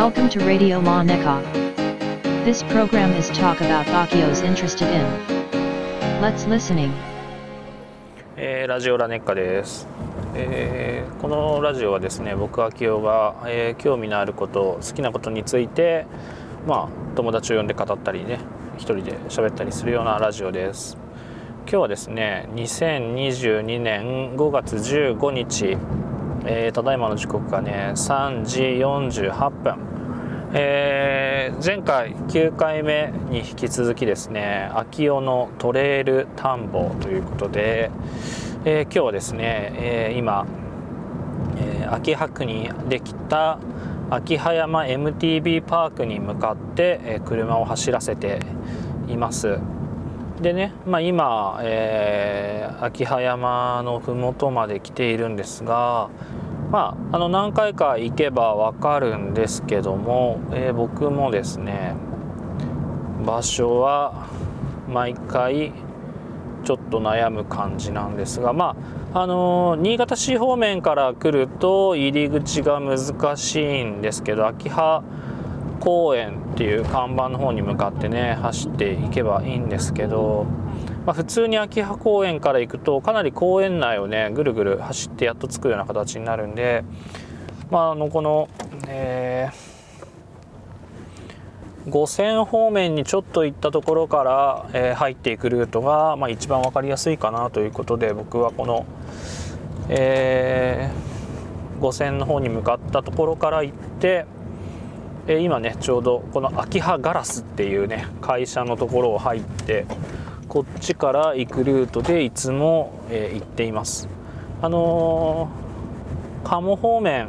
Welcome to Radio La Nekok. This program is talk about Bakiyo's interested in. Let's listening. ラジオラネッカです。このラジオはですね、僕Bakiyoが、興味のあること、好きなことについて、友達を呼んで語ったりね、一人で喋ったりするようなラジオです。今日はですね、2022年5月15日。ただいまの時刻がね3時48分、前回9回目に引き続きですねBakiyoのトレイル探訪ということで、今日はですね、今、秋葉区にできた秋葉山 MTB パークに向かって、車を走らせています。でね、今、秋葉山のふもとまで来ているんですが、何回か行けば分かるんですけども、僕もですね場所は毎回ちょっと悩む感じなんですが、新潟市方面から来ると入り口が難しいんですけど、秋葉公園っていう看板の方に向かってね走っていけばいいんですけど、普通に秋葉公園から行くとかなり公園内をねぐるぐる走ってやっと着くような形になるんで、この、五泉方面にちょっと行ったところから、入っていくルートが、一番分かりやすいかなということで、僕はこの、五泉の方に向かったところから行って。今ねちょうどこの秋葉ガラスっていうね会社のところを入ってこっちから行くルートでいつも、行っています。鴨方面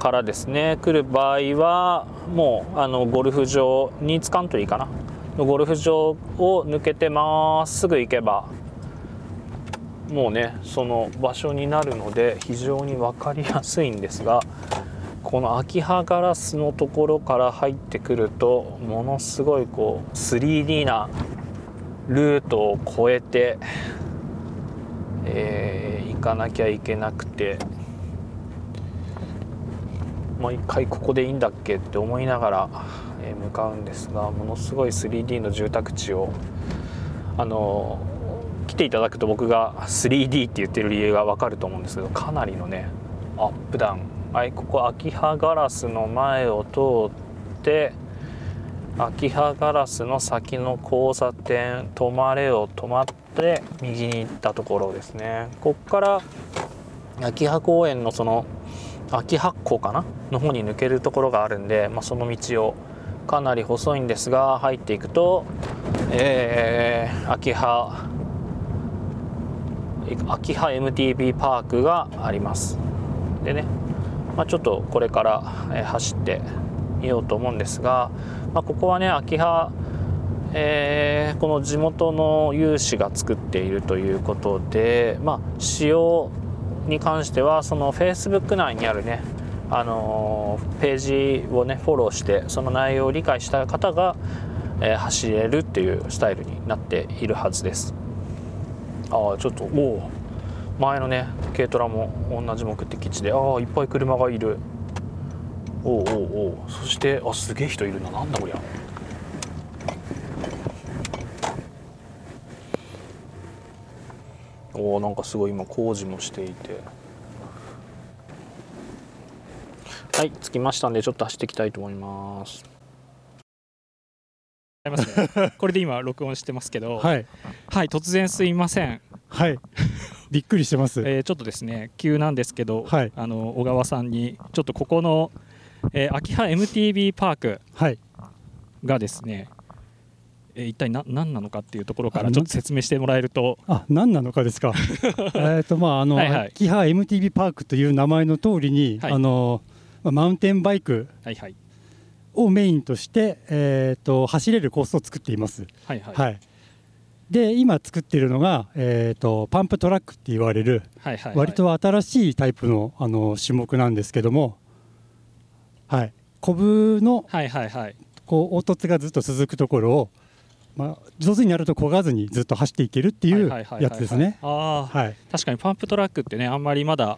からですね来る場合はもうゴルフ場ニーツカントリーかなのゴルフ場を抜けてまっすぐ行けばもうねその場所になるので非常に分かりやすいんですが、この秋葉ガラスのところから入ってくるとものすごいこう 3D なルートを越えて、行かなきゃいけなくて、もう一回ここでいいんだっけって思いながら、向かうんですが、ものすごい 3D の住宅地を来ていただくと僕が 3D って言ってる理由が分かると思うんですけど、かなりのねアップダウン。ここ秋葉ガラスの前を通って秋葉ガラスの先の交差点止まれを止まって右に行ったところですね。ここから秋葉公園のその秋葉港かなの方に抜けるところがあるんで、その道をかなり細いんですが入っていくと、秋葉 MTB パークがあります。でねちょっとこれから走ってみようと思うんですが、ここはね秋葉、この地元の有志が作っているということで、使用に関してはその Facebook 内にあるね、ページをねフォローしてその内容を理解した方が、走れるっていうスタイルになっているはずです。ちょっと前のね軽トラも同じ目的地でいっぱい車がいる。そしてすげえ人いるな、なんだこりゃ。なんかすごい今工事もしていて。はい、着きましたんでちょっと走っていきたいと思います。これで今録音してますけど、はい、突然すいません。はい。びっくりしてます、ちょっとですね急なんですけど、小川さんにちょっとここの、秋葉 MTB パークがですね、一体何なのかっていうところからちょっと説明してもらえると。何なのかですか。秋葉 MTB パークという名前の通りに、マウンテンバイクをメインとして、走れるコースを作っています。で今作っているのが、パンプトラックって言われる、割と新しいタイプの、種目なんですけども、コブの、こう凹凸がずっと続くところを、上手になると漕がずにずっと走っていけるっていうやつですね。確かにパンプトラックってねあんまりまだ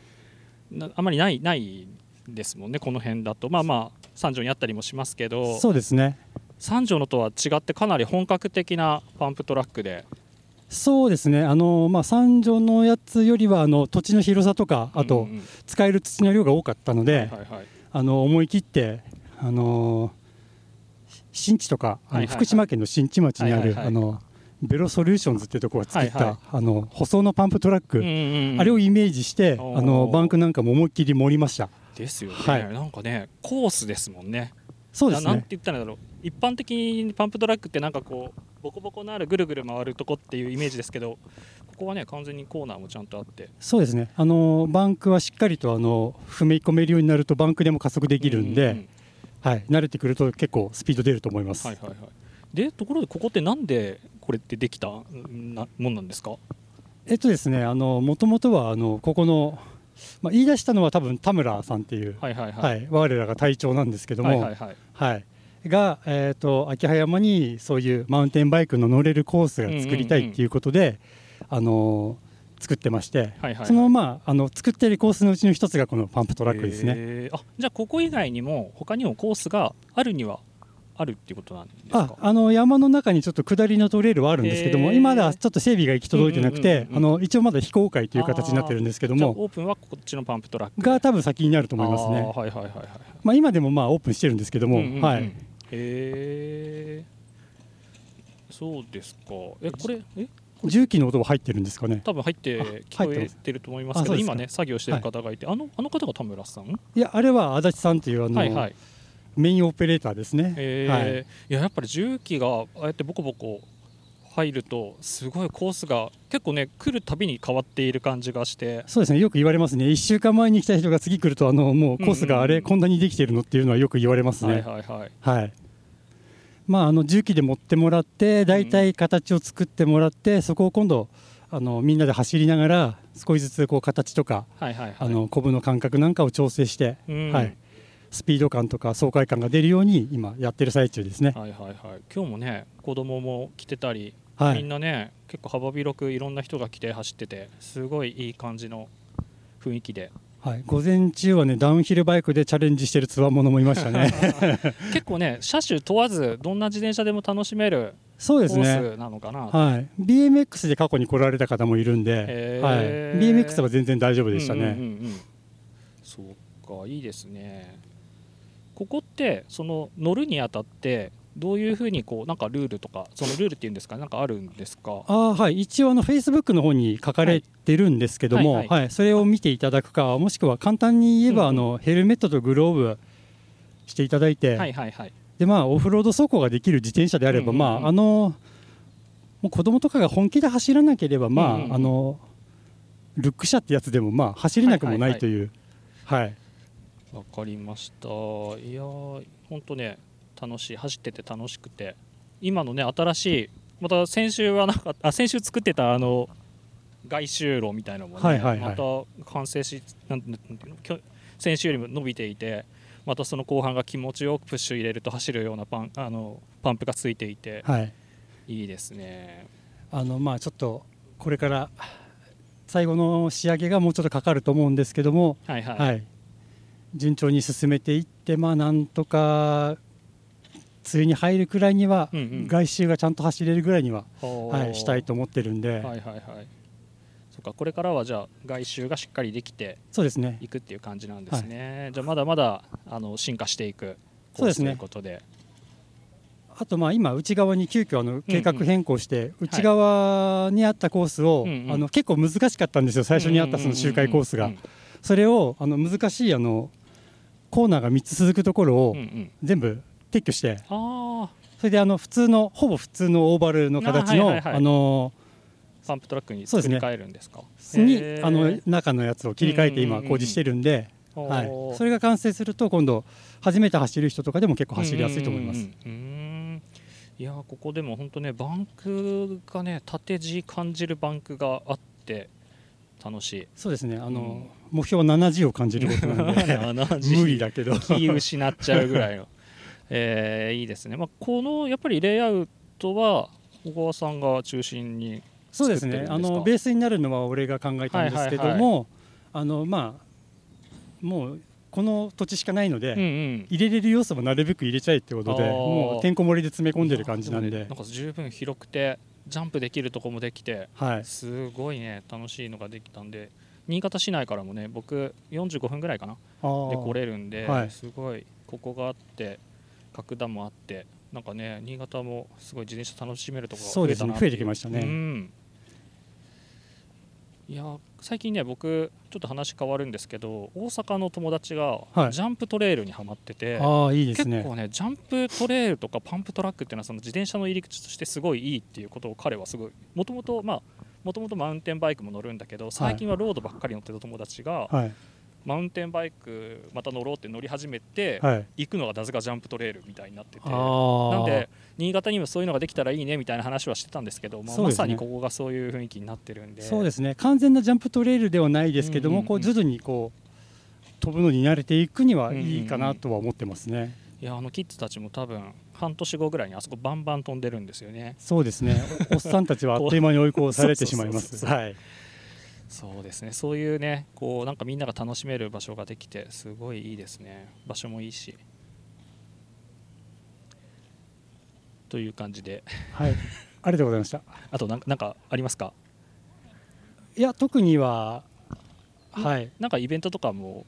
あんまりないですもんねこの辺だと。三条にあったりもしますけど、そうですね、三条のとは違ってかなり本格的なパンプトラックで、そうですね、三条のやつよりは土地の広さとか、あと使える土の量が多かったので、思い切って新地とか、福島県の新地町にあるベロソリューションズっていうところが作った、舗装のパンプトラック、あれをイメージしてバンクなんかも思いっきり盛りましたですよね、はい、なんかねコースですもんね。そうですね、なんて言ったらいいんだろう、一般的にパンプトラックってなんかこうボコボコのあるぐるぐる回るとこっていうイメージですけど、ここはね完全にコーナーもちゃんとあって、そうですね、バンクはしっかりと踏み込めるようになるとバンクでも加速できるんで、慣れてくると結構スピード出ると思います。でところでここってなんでこれってできたもんなんですか？ですね、もともとはここの、言い出したのは多分田村さんっていう、我らが隊長なんですけども、が、秋葉山にそういうマウンテンバイクの乗れるコースが作りたいっていうことで、作ってまして、その作っているコースのうちの一つがこのパンプトラックですね。じゃあここ以外にも他にもコースがあるにはあるっていうことなんですか？山の中にちょっと下りのトレイルはあるんですけども、今ではちょっと整備が行き届いてなくて、一応まだ非公開という形になってるんですけども、オープンはこっちのパンプトラックが多分先になると思いますね。今でもオープンしてるんですけども、そうですか。これ重機の音は入ってるんですかね？多分入って聞こえてると思いますけど、今ね作業してる方がいて、あの方が田村さん？いや、あれは足立さんというメインオペレーターですね。やっぱり重機がああやってボコボコ入るとすごいコースが結構ね来るたびに変わっている感じがして、そうですね、よく言われますね。1週間前に来た人が次来るともうコースがあれ、こんなにできてるのっていうのはよく言われますね。重機で持ってもらってだいたい形を作ってもらって、そこを今度みんなで走りながら少しずつこう形とか、コブの感覚なんかを調整して、スピード感とか爽快感が出るように今やってる最中ですね。今日もね子供も来てたり、みんなね結構幅広くいろんな人が来て走ってて、すごいいい感じの雰囲気で、午前中はねダウンヒルバイクでチャレンジしてる強者もいましたね。結構ね車種問わずどんな自転車でも楽しめるコースなのかな。BMX で過去に来られた方もいるんで、BMX は全然大丈夫でしたね。そうか、いいですね。ここってその乗るにあたってどういうふうにこうなんかルールとか、そのルールっていうんですか、なんかあるんですか？一応Facebook の方に書かれてるんですけども、それを見ていただくか、もしくは簡単に言えばヘルメットとグローブしていただいて、でオフロード走行ができる自転車であれば、もう子供とかが本気で走らなければ、ルック車ってやつでも走れなくもないという。わかりました。いやー本当ね楽しい、走ってて楽しくて、今のね新しい、また先週はなんか先週作ってた外周路みたいなのもね、また完成し、先週よりも伸びていて、またその後半が気持ちよくプッシュ入れると走るようなパンプがついていて、いいですね。ちょっとこれから最後の仕上げがもうちょっとかかると思うんですけども、順調に進めていって、なんとか梅雨に入るくらいには、外周がちゃんと走れるぐらいには、したいと思ってるんで、そうか、これからはじゃあ外周がしっかりできていくっていう感じなんですね。じゃあまだまだ進化していくコースということで、あと今内側に急遽計画変更して、内側にあったコースを、結構難しかったんですよ、最初にあったその周回コースが。それを難しいコーナーが3つ続くところを全部撤去して、それで普通のほぼ普通のオーバルの形のパンプトラックに切り替えるんですか？中のやつを切り替えて今工事してるんで、それが完成すると今度初めて走る人とかでも結構走りやすいと思います。いやここでも本当ねバンクがね縦地感じるバンクがあって楽しい。そうですね、目標70を感じることなんで無理だけど気失っちゃうぐらいのいいですね。このやっぱりレイアウトは小川さんが中心に作ってるんですか？そうですね、ベースになるのは俺が考えたんですけども、もうこの土地しかないので、うんうん、入れれる要素もなるべく入れちゃえってことでもうてんこ盛りで詰め込んでる感じなん で、ね、なんか十分広くてジャンプできるとこもできて、はい、すごいね楽しいのができたんで新潟市内からもね僕45分ぐらいかなで来れるんで、はい、すごいここがあって角田もあってなんかね新潟もすごい自転車楽しめるところが増えたなってそうですね増えてきましたね、うん、いや最近ね僕ちょっと話変わるんですけど大阪の友達がジャンプトレイルにハマってて、はい、あいいですね、結構ねジャンプトレイルとかパンプトラックっていうのはその自転車の入り口としてすごいいいっていうことを彼はすごいもともとまあもともとマウンテンバイクも乗るんだけど最近はロードばっかり乗ってた友達が、はい、マウンテンバイクまた乗ろうって乗り始めて、はい、行くのがなぜかジャンプトレイルみたいになっててなんで新潟にもそういうのができたらいいねみたいな話はしてたんですけど、まあ、まさにここがそういう雰囲気になってるんでそうですね完全なジャンプトレイルではないですけども、うんうんうん、こう徐々にこう飛ぶのに慣れていくにはいいかなとは思ってますね、うんうんうんいやあのキッズたちも多分半年後ぐらいにあそこバンバン飛んでるんですよねそうですねおっさんたちはあっという間に追い越されてしまいますはい。そうですねそういうねこうなんかみんなが楽しめる場所ができてすごいいいですね場所もいいしという感じではいありがとうございましたあとなんかありますかいや特にははいなんかイベントとかも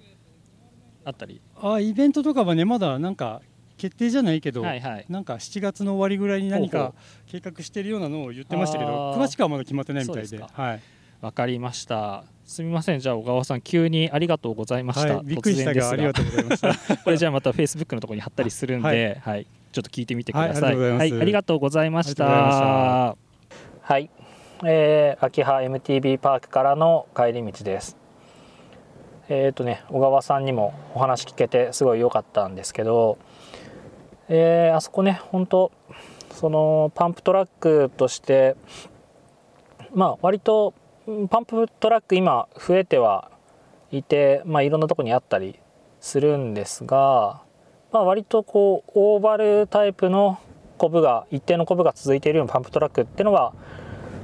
あったりイベントとかはねまだなんか決定じゃないけど、はいはい、なんか7月の終わりぐらいに何か計画してるようなのを言ってましたけど詳しくはまだ決まってないみたいではい、わかりましたすみませんじゃあ小川さん急にありがとうございました、はい、びっくりしたがありがとうございましたこれじゃあまた Facebook のところに貼ったりするんで、はいはい、ちょっと聞いてみてください、はい、ありがとうございましたはい、秋葉 MTB パークからの帰り道です小川さんにもお話聞けてすごい良かったんですけど、あそこね本当そのパンプトラックとしてまあ割とパンプトラック今増えてはいて、まあ、いろんなとこにあったりするんですが、まあ、割とこうオーバルタイプのコブが一定のコブが続いているようなパンプトラックっていうのが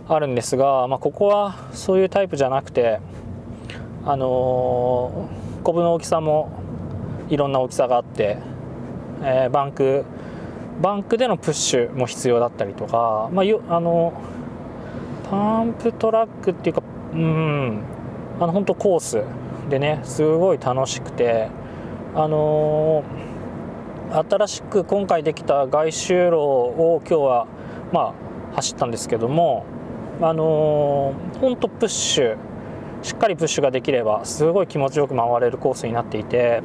あるんですが、まあ、ここはそういうタイプじゃなくてコブの大きさもいろんな大きさがあって、バンクでのプッシュも必要だったりとか、まあパンプトラックっていうか本当コースでねすごい楽しくて、新しく今回できた外周路を今日は、まあ、走ったんですけども、本当プッシュしっかりプッシュができればすごい気持ちよく回れるコースになっていて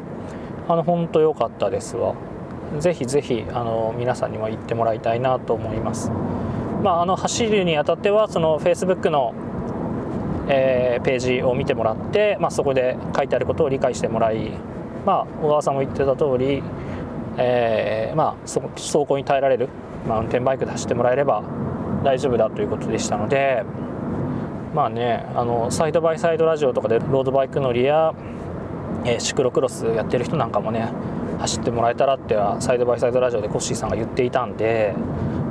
本当良かったですわ。ぜひぜひ皆さんにも行ってもらいたいなと思います。まあ、走るにあたってはその Facebook の、ページを見てもらって、まあ、そこで書いてあることを理解してもらい、まあ、小川さんも言ってた通り、走行に耐えられるマウンテンバイクで走ってもらえれば大丈夫だということでしたので、まあね、サイドバイサイドラジオとかでロードバイク乗りや、シクロクロスやってる人なんかもね走ってもらえたらってはサイドバイサイドラジオでコッシーさんが言っていたんで、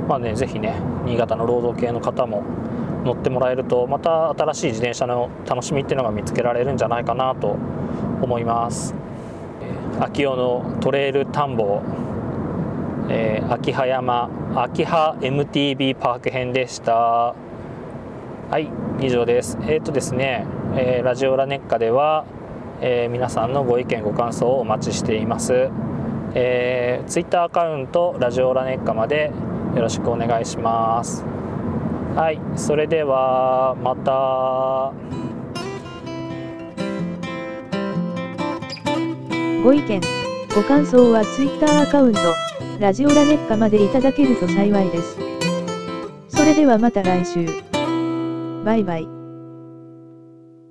まあね、ぜひね新潟のロード系の方も乗ってもらえるとまた新しい自転車の楽しみっていうのが見つけられるんじゃないかなと思います。秋代のトレイル田んぼ、秋葉山秋葉 MTB パーク編でした。はい、以上です。ですね、ラジオラネッカでは、皆さんのご意見ご感想をお待ちしています。ツイッターアカウントラジオラネッカまでよろしくお願いします。はい、それではまた。ご意見ご感想はツイッターアカウントラジオラネッカまでいただけると幸いです。それではまた来週。バイバイ。